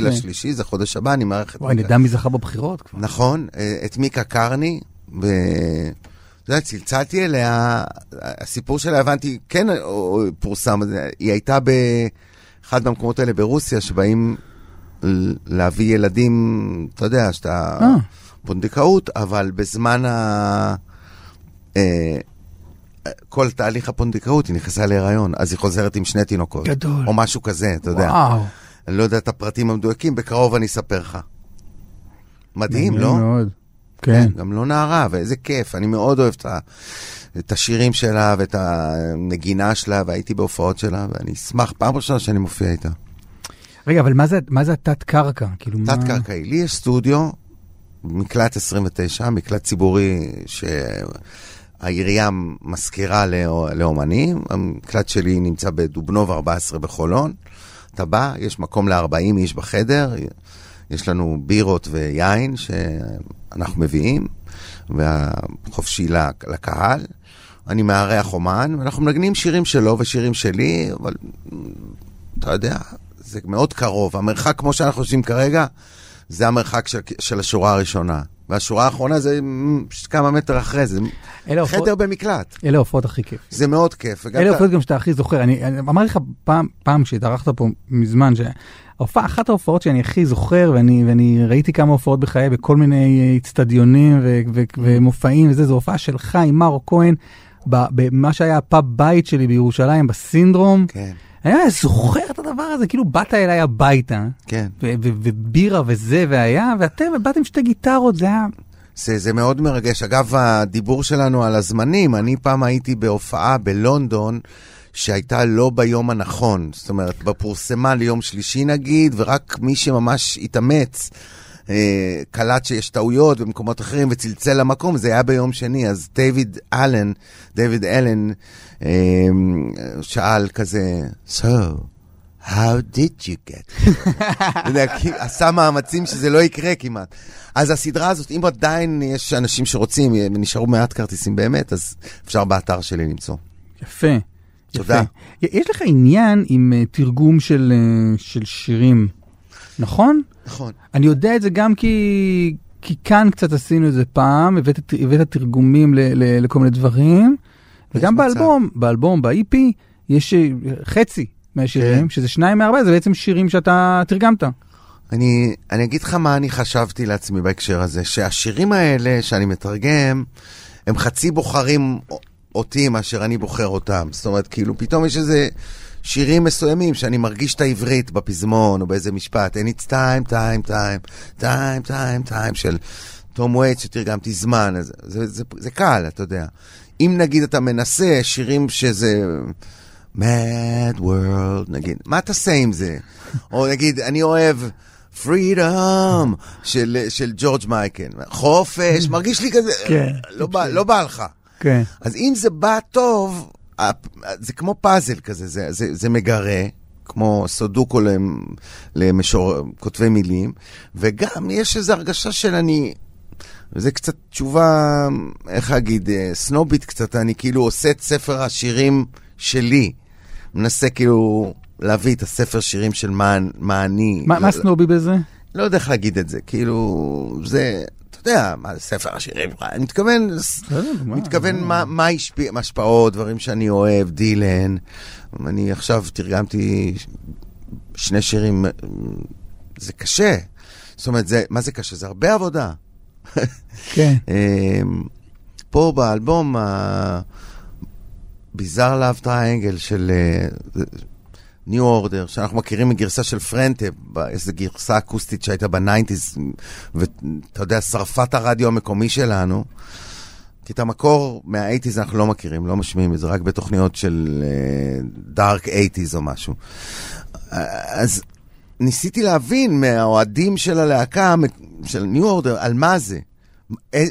לשלישי, זה חודש הבא, אני מערכת... וואי, נדע מי זכה בבחירות כבר. נכון, את מיקה קרני, צלצלתי אליה, הסיפור שלה הבנתי, כן, פורסם, היא הייתה באחד מהמקומות האלה ברוסיה, שבאים להביא ילדים, אתה יודע, שאתה פונדקאות, אבל בזמן כל תהליך הפונדקאות היא נכנסה להיריון, אז היא חוזרת עם 2 תינוקות. גדול. או משהו כזה, אתה יודע. וואו. אני לא יודע את הפרטים המדויקים, בקרוב אני אספר לך. מדהים, לא? מאוד. כן. גם לא נערה, ואיזה כיף. אני מאוד אוהב את השירים שלה, ואת הנגינה שלה, והייתי בהופעות שלה, ואני אשמח פעם ראשונה שאני מופיע איתה. רגע, אבל מה זה התת-קרקע? תת-קרקע. לי יש סטודיו, מקלט 29, מקלט ציבורי שהעירייה מזכירה לאומנים. המקלט שלי נמצא בדובנוב 14 בחולון. אתה בא, יש מקום ל40 איש בחדר, יש לנו בירות ויין שאנחנו מביאים, והחופשי לקהל. אני מארח אומן, ואנחנו מנגנים שירים שלו ושירים שלי, אבל אתה יודע, זה מאוד קרוב. המרחק כמו שאנחנו חושבים כרגע, זה המרחק של השורה הראשונה. והשורה האחרונה זה כמה מטר אחרי, זה חדר במקלט. אלה הופעות הכי כיף. זה מאוד כיף. אלה הופעות גם שאתה הכי זוכר. אני אמר לך פעם שהתארחת פה מזמן, אחת ההופעות שאני הכי זוכר, ואני ראיתי כמה הופעות בחיי, בכל מיני אצטדיונים ומופעים, זו הופעה שלך עם מאור כהן, במה שהיה הפאב בית שלי בירושלים, בסינדרום. כן. אני זוכר את הדבר הזה, כאילו באת אליי הביתה, ובירה וזה והיה, ואתם באתם 2 גיטרות, זה היה... זה מאוד מרגש. אגב, הדיבור שלנו על הזמנים, אני פעם הייתי בהופעה בלונדון, שהייתה לא ביום הנכון, זאת אומרת, בפורסמה ליום שלישי נגיד, ורק מי שממש התאמץ, קלט שיש טעויות במקומות אחרים וצלצל למקום, זה היה ביום שני. אז דיוויד אלן שאל כזה, so how did you get it? עשה מאמצים שזה לא יקרה כמעט. אז הסדרה הזאת, אם עדיין יש אנשים שרוצים, נשארו מעט כרטיסים באמת, אז אפשר באתר שלי למצוא. יפה. תודה. יש לך עניין עם תרגום של שירים, נכון? נכון. אני יודע את זה גם כי כאן קצת עשינו את זה פעם, הבאת תרגומים לכל מיני דברים, וגם באלבום, באיפי, יש חצי מהשירים, שזה 2/4, זה בעצם שירים שאתה תרגמת. אני אגיד לך מה אני חשבתי לעצמי בהקשר הזה, שהשירים האלה שאני מתרגם, הם חצי בוחרים אותי מאשר אני בוחר אותם. זאת אומרת, כאילו פתאום יש איזה שירים מסוימים שאני מרגיש את העברית בפזמון או באיזה משפט. And it's time, time, time, time, time, time של תום וייט שתרגמתי זמן. זה קל, אתה יודע. אם נגיד אתה מנסה שירים שזה mad world, נגיד, מה תעשה עם זה? או נגיד, אני אוהב freedom של ג'ורג' מייקל. חופש, מרגיש לי כזה, לא בא לך. אז אם זה בא טוב, זה כמו פאזל כזה, זה מגרה, כמו סודוקו לכותבי מילים, וגם יש איזו הרגשה של אני, וזה קצת תשובה, איך אגיד, סנובית קצת, אני כאילו עושה את ספר השירים שלי, מנסה כאילו להביא את הספר שירים של מה אני. מה סנובי בזה? לא יודע איך להגיד את זה, כאילו זה, אתה יודע, מה זה ספר השירים? אני מתכוון מה השפעות, דברים שאני אוהב, דילן. אני עכשיו תרגמתי 2 שירים, זה קשה. זאת אומרת, מה זה קשה? זה הרבה עבודה. כן. פה באלבום, ביזר לאב טריינגל של New Order, שאנחנו מכירים מגרסה של פרנטה, איזו גרסה אקוסטית שהייתה ב-90s, ואתה יודע, שרפת הרדיו המקומי שלנו, כי את המקור מה-80s אנחנו לא מכירים, לא משמיעים, זה רק בתוכניות של Dark 80s או משהו. אז ניסיתי להבין מהאוהדים של הלהקה, של New Order, על מה זה?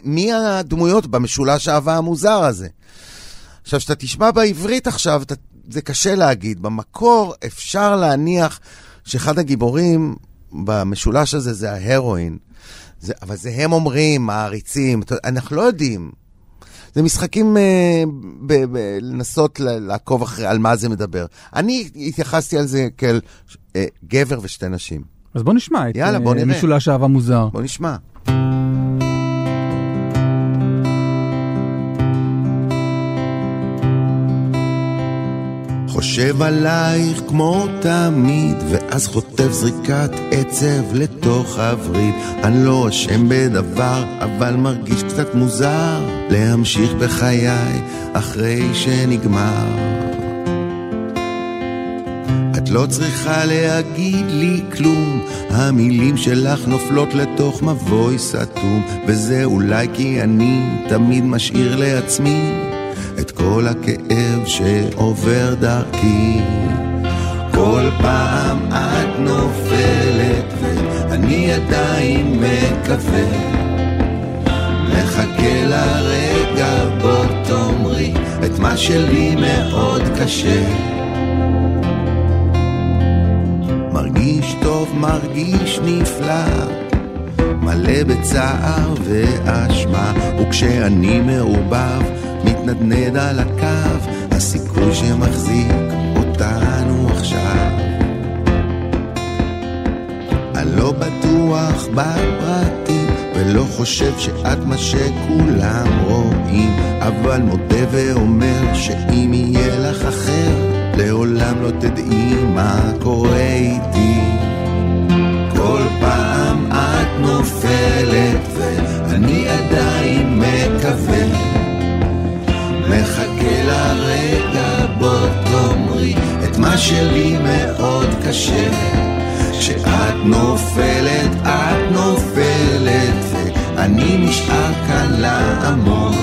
מי הדמויות במשולש האהבה המוזר הזה? עכשיו, שאתה תשמע בעברית עכשיו, זה קשה להגיד. במקור אפשר להניח שאחד הגיבורים במשולש הזה זה ההרואין. אבל זה הם אומרים, העריצים, אנחנו לא יודעים. זה משחקים לנסות לעקוב אחרי על מה זה מדבר. אני התייחסתי על זה כאל גבר ושתי נשים. אז בוא נשמע את משולש האהבה מוזר. בוא נשמע. חושב עלייך כמו תמיד, ואז חוטף זריקת עצב לתוך הברית. אני לא אשם בדבר, אבל מרגיש קצת מוזר להמשיך בחיי אחרי שנגמר. את לא צריכה להגיד לי כלום, המילים שלך נופלות לתוך מבוי סתום, וזה אולי כי אני תמיד משאיר לעצמי את כל הכאב שעובר דרכי. כל פעם את נופלת ואני עדיין מקווה, מחכה לרגע בו תאמרי את מה שלי מאוד קשה. מרגיש טוב, מרגיש נפלא, מלא בצער ואשמה, וכשאני מעובב מתנדנד על הקו, הסיכוי שמחזיק אותנו עכשיו. אני לא בטוח בפרטים, ולא חושב שאת מה שכולם רואים, אבל מודה ואומר שאם יהיה לך אחר, לעולם לא תדעי מה קורה איתי. כל פעם את נופלת ואני עדיין מקווה, מחכה לרגע בו תאמרי את מה שלי מאוד קשה. כשאת נופלת, את נופלת ואני נשאר כאן לעמוד,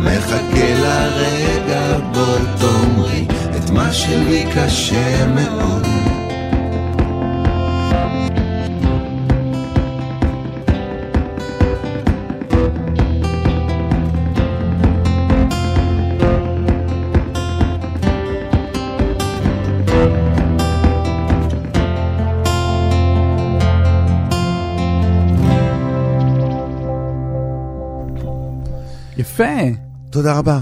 מחכה לרגע בו תאמרי את מה שלי קשה מאוד. יפה. תודה רבה.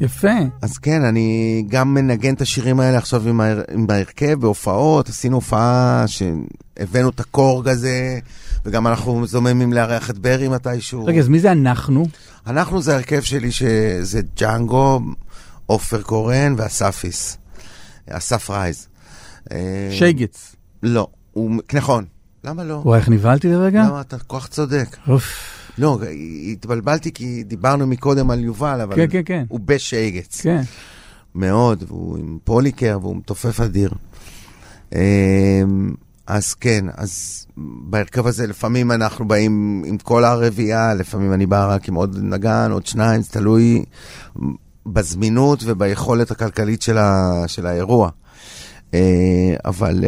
יפה. אז כן, אני גם מנגן את השירים האלה עכשיו עם בהרכב, בהופעות, עשינו הופעה שהבאנו את הקורג הזה, וגם אנחנו זוממים לארח את ברי מתישהו. רגע, אז מי זה אנחנו? אנחנו זה הרכב שלי שזה ג'נגו, אופר קורן והסאפיס. הסף רייז. שייגץ. לא, נכון. למה לא? וואי, איך נבהלתי לרגע? למה, אתה כוח צודק. אוף. לא, התבלבלתי כי דיברנו מקודם על יובל, אבל כן, כן, כן. הוא בשייגץ. כן. מאוד, והוא עם פוליקר, והוא מתופף אדיר. אז כן, אז בהרכב הזה לפעמים אנחנו באים עם כל הרביעה, לפעמים אני בא רק עם עוד נגן, עוד שניים, זה תלוי בזמינות וביכולת הכלכלית של האירוע. אבל...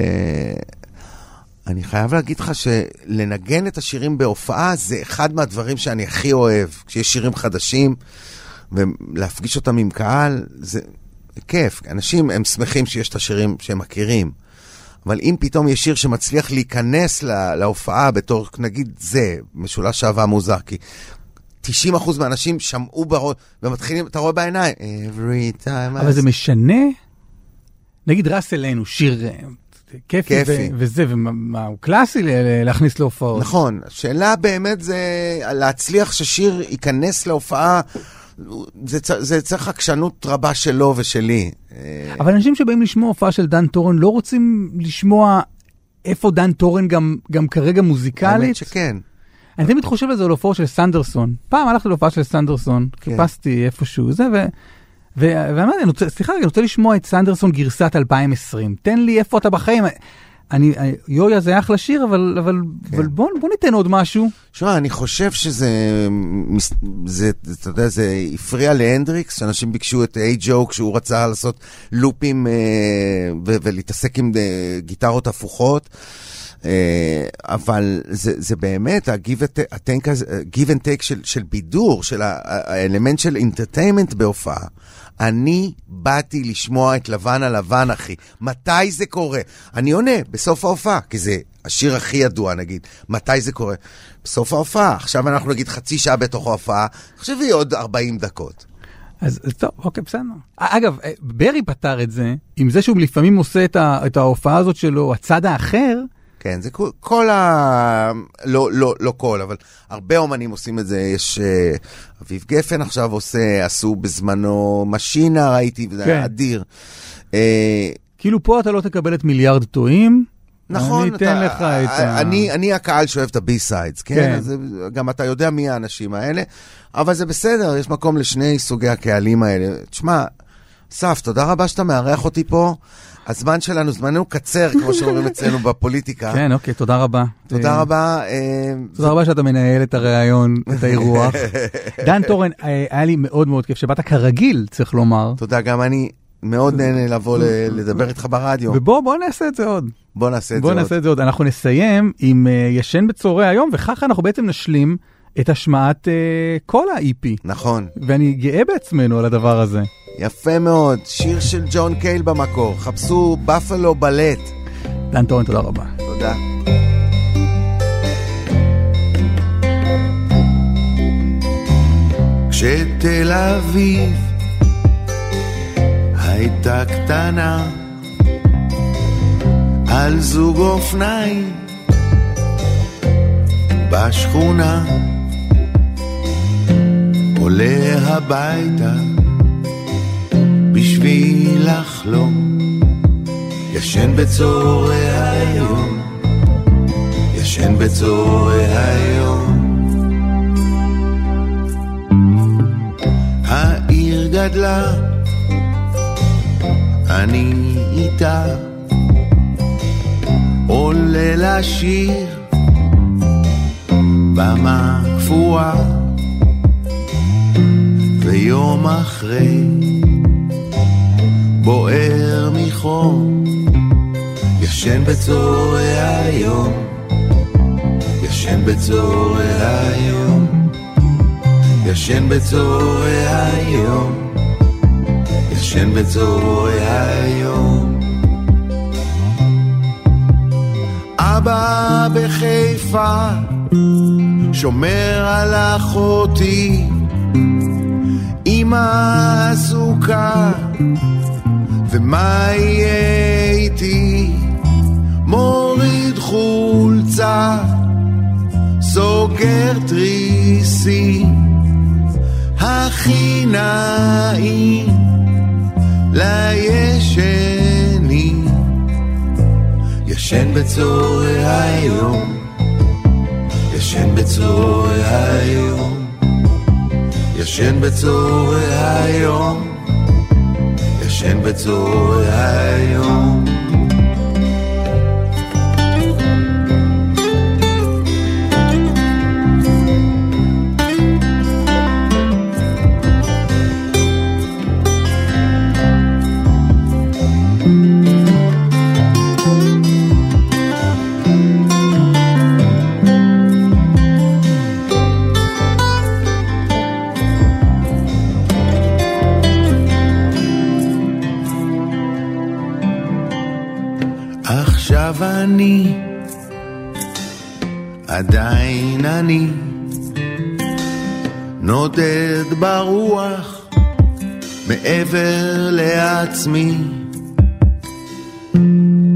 אני חייב להגיד לך שלנגן את השירים בהופעה זה אחד מהדברים שאני הכי אוהב. כשיש שירים חדשים ולהפגיש אותם עם קהל, זה כיף. אנשים הם שמחים שיש את השירים שהם מכירים. אבל אם פתאום יש שיר שמצליח להיכנס להופעה בתור, נגיד זה, משולש אהבה מוזיקי, 90% מהאנשים שמעו בראש ומתחילים, אתה רואה בעיניים. Every time אבל זה משנה? נגיד רס אלינו, שיר... כיפי. וזה, הוא קלאסי להכניס להופעות. נכון, השאלה באמת זה להצליח ששיר ייכנס להופעה, זה צריך הקשנות רבה שלו ושלי. אבל אנשים שבאים לשמוע הופעה של דן תורן לא רוצים לשמוע איפה דן תורן גם כרגע מוזיקלית? האמת שכן. אני תמיד חושב על זה להופעה של סנדרסון. פעם הלכתי להופעה של סנדרסון, חיפשתי איפשהו זה ואמרתי, סליחה, אני רוצה לשמוע את סנדרסון גרסת 2020. תן לי איפה אתה בחיים. יויה זה אחלה שיר, אבל בוא ניתן עוד משהו. שמה, אני חושב שזה, אתה יודע, זה הפריע להנדריקס, שאנשים ביקשו את A-Joe כשהוא רצה לעשות לופים ולהתעסק עם גיטרות הפוכות. אבל זה באמת ה-give and take של בידור, של האלמנט של entertainment בהופעה. אני באתי לשמוע את לבן הלבן, אחי. מתי זה קורה? אני עונה, בסוף ההופעה, כי זה השיר הכי ידוע, נגיד. מתי זה קורה? בסוף ההופעה. עכשיו אנחנו נגיד חצי שעה בתוך ההופעה, עכשיו היא עוד 40 דקות. אז טוב, אוקיי, בסדר. אגב, ברי פתר את זה, עם זה שהוא לפעמים עושה את ההופעה הזאת שלו, הצד האחר, כן, זה כל ה... לא כל, אבל הרבה אומנים עושים את זה. יש אביב גפן עכשיו עשו בזמנו משינה, ראיתי, וזה היה אדיר. כאילו פה אתה לא תקבל את מיליארד טועים, נכון, אני אתן לך את ה... אני הקהל שאוהב את הבי-סיידס, כן? גם אתה יודע מי האנשים האלה, אבל זה בסדר, יש מקום לשני סוגי הקהלים האלה. תשמע, סף, תודה רבה שאתה מארח אותי פה. הזמן שלנו, זמננו קצר, כמו שאומרים אצלנו בפוליטיקה. כן, אוקיי, תודה רבה. תודה רבה. תודה רבה שאתה מנהל את הרעיון, את האירוח. דן תורן, היה לי מאוד מאוד כיף שבאת כרגיל, צריך לומר. תודה, גם אני מאוד נהנה לבוא לדבר איתך ברדיו. ובוא נעשה את זה עוד. בוא נעשה את זה עוד. אנחנו נסיים עם ישן בצהרי היום, וכך אנחנו בעצם נשלים את השמעת כל ה-EP. נכון. ואני גאה בעצמנו על הדבר הזה. יפה מאוד, שיר של ג'ון קייל במקור, חפשו בפלו בלט. דן תורן, תודה רבה. תודה. כשתל אביב הייתה קטנה, על זוג אופניים בשכונה, עולה הביתה בשביל לחלום, ישן בצהרי היום, ישן בצהרי היום. העיר גדלה, אני איתה, עולה לשיר במה קפואה, ויום אחרי בוער מחום, ישן בצהרי היום, ישן בצהרי היום, ישן בצהרי היום, ישן בצהרי היום. אבא בחיפה שומר על אחותי, אמא עסוקה, ומה יהיה איתי? מוריד חולצה, סוגר טריסים, הכי נעים לישני, ישן בצהרי היום, ישן בצהרי היום, ישן בצהרי היום, ישן בצהרי היום. אני עדיין אני נודד ברוח מעבר לעצמי,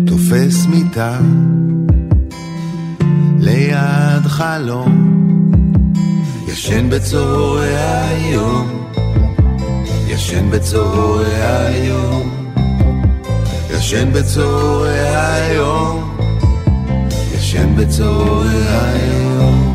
תופס מיטה ליד חלום, ישן בצהרי היום, ישן בצהרי היום, ישן בצהרי היום, ישן בצהרי היום.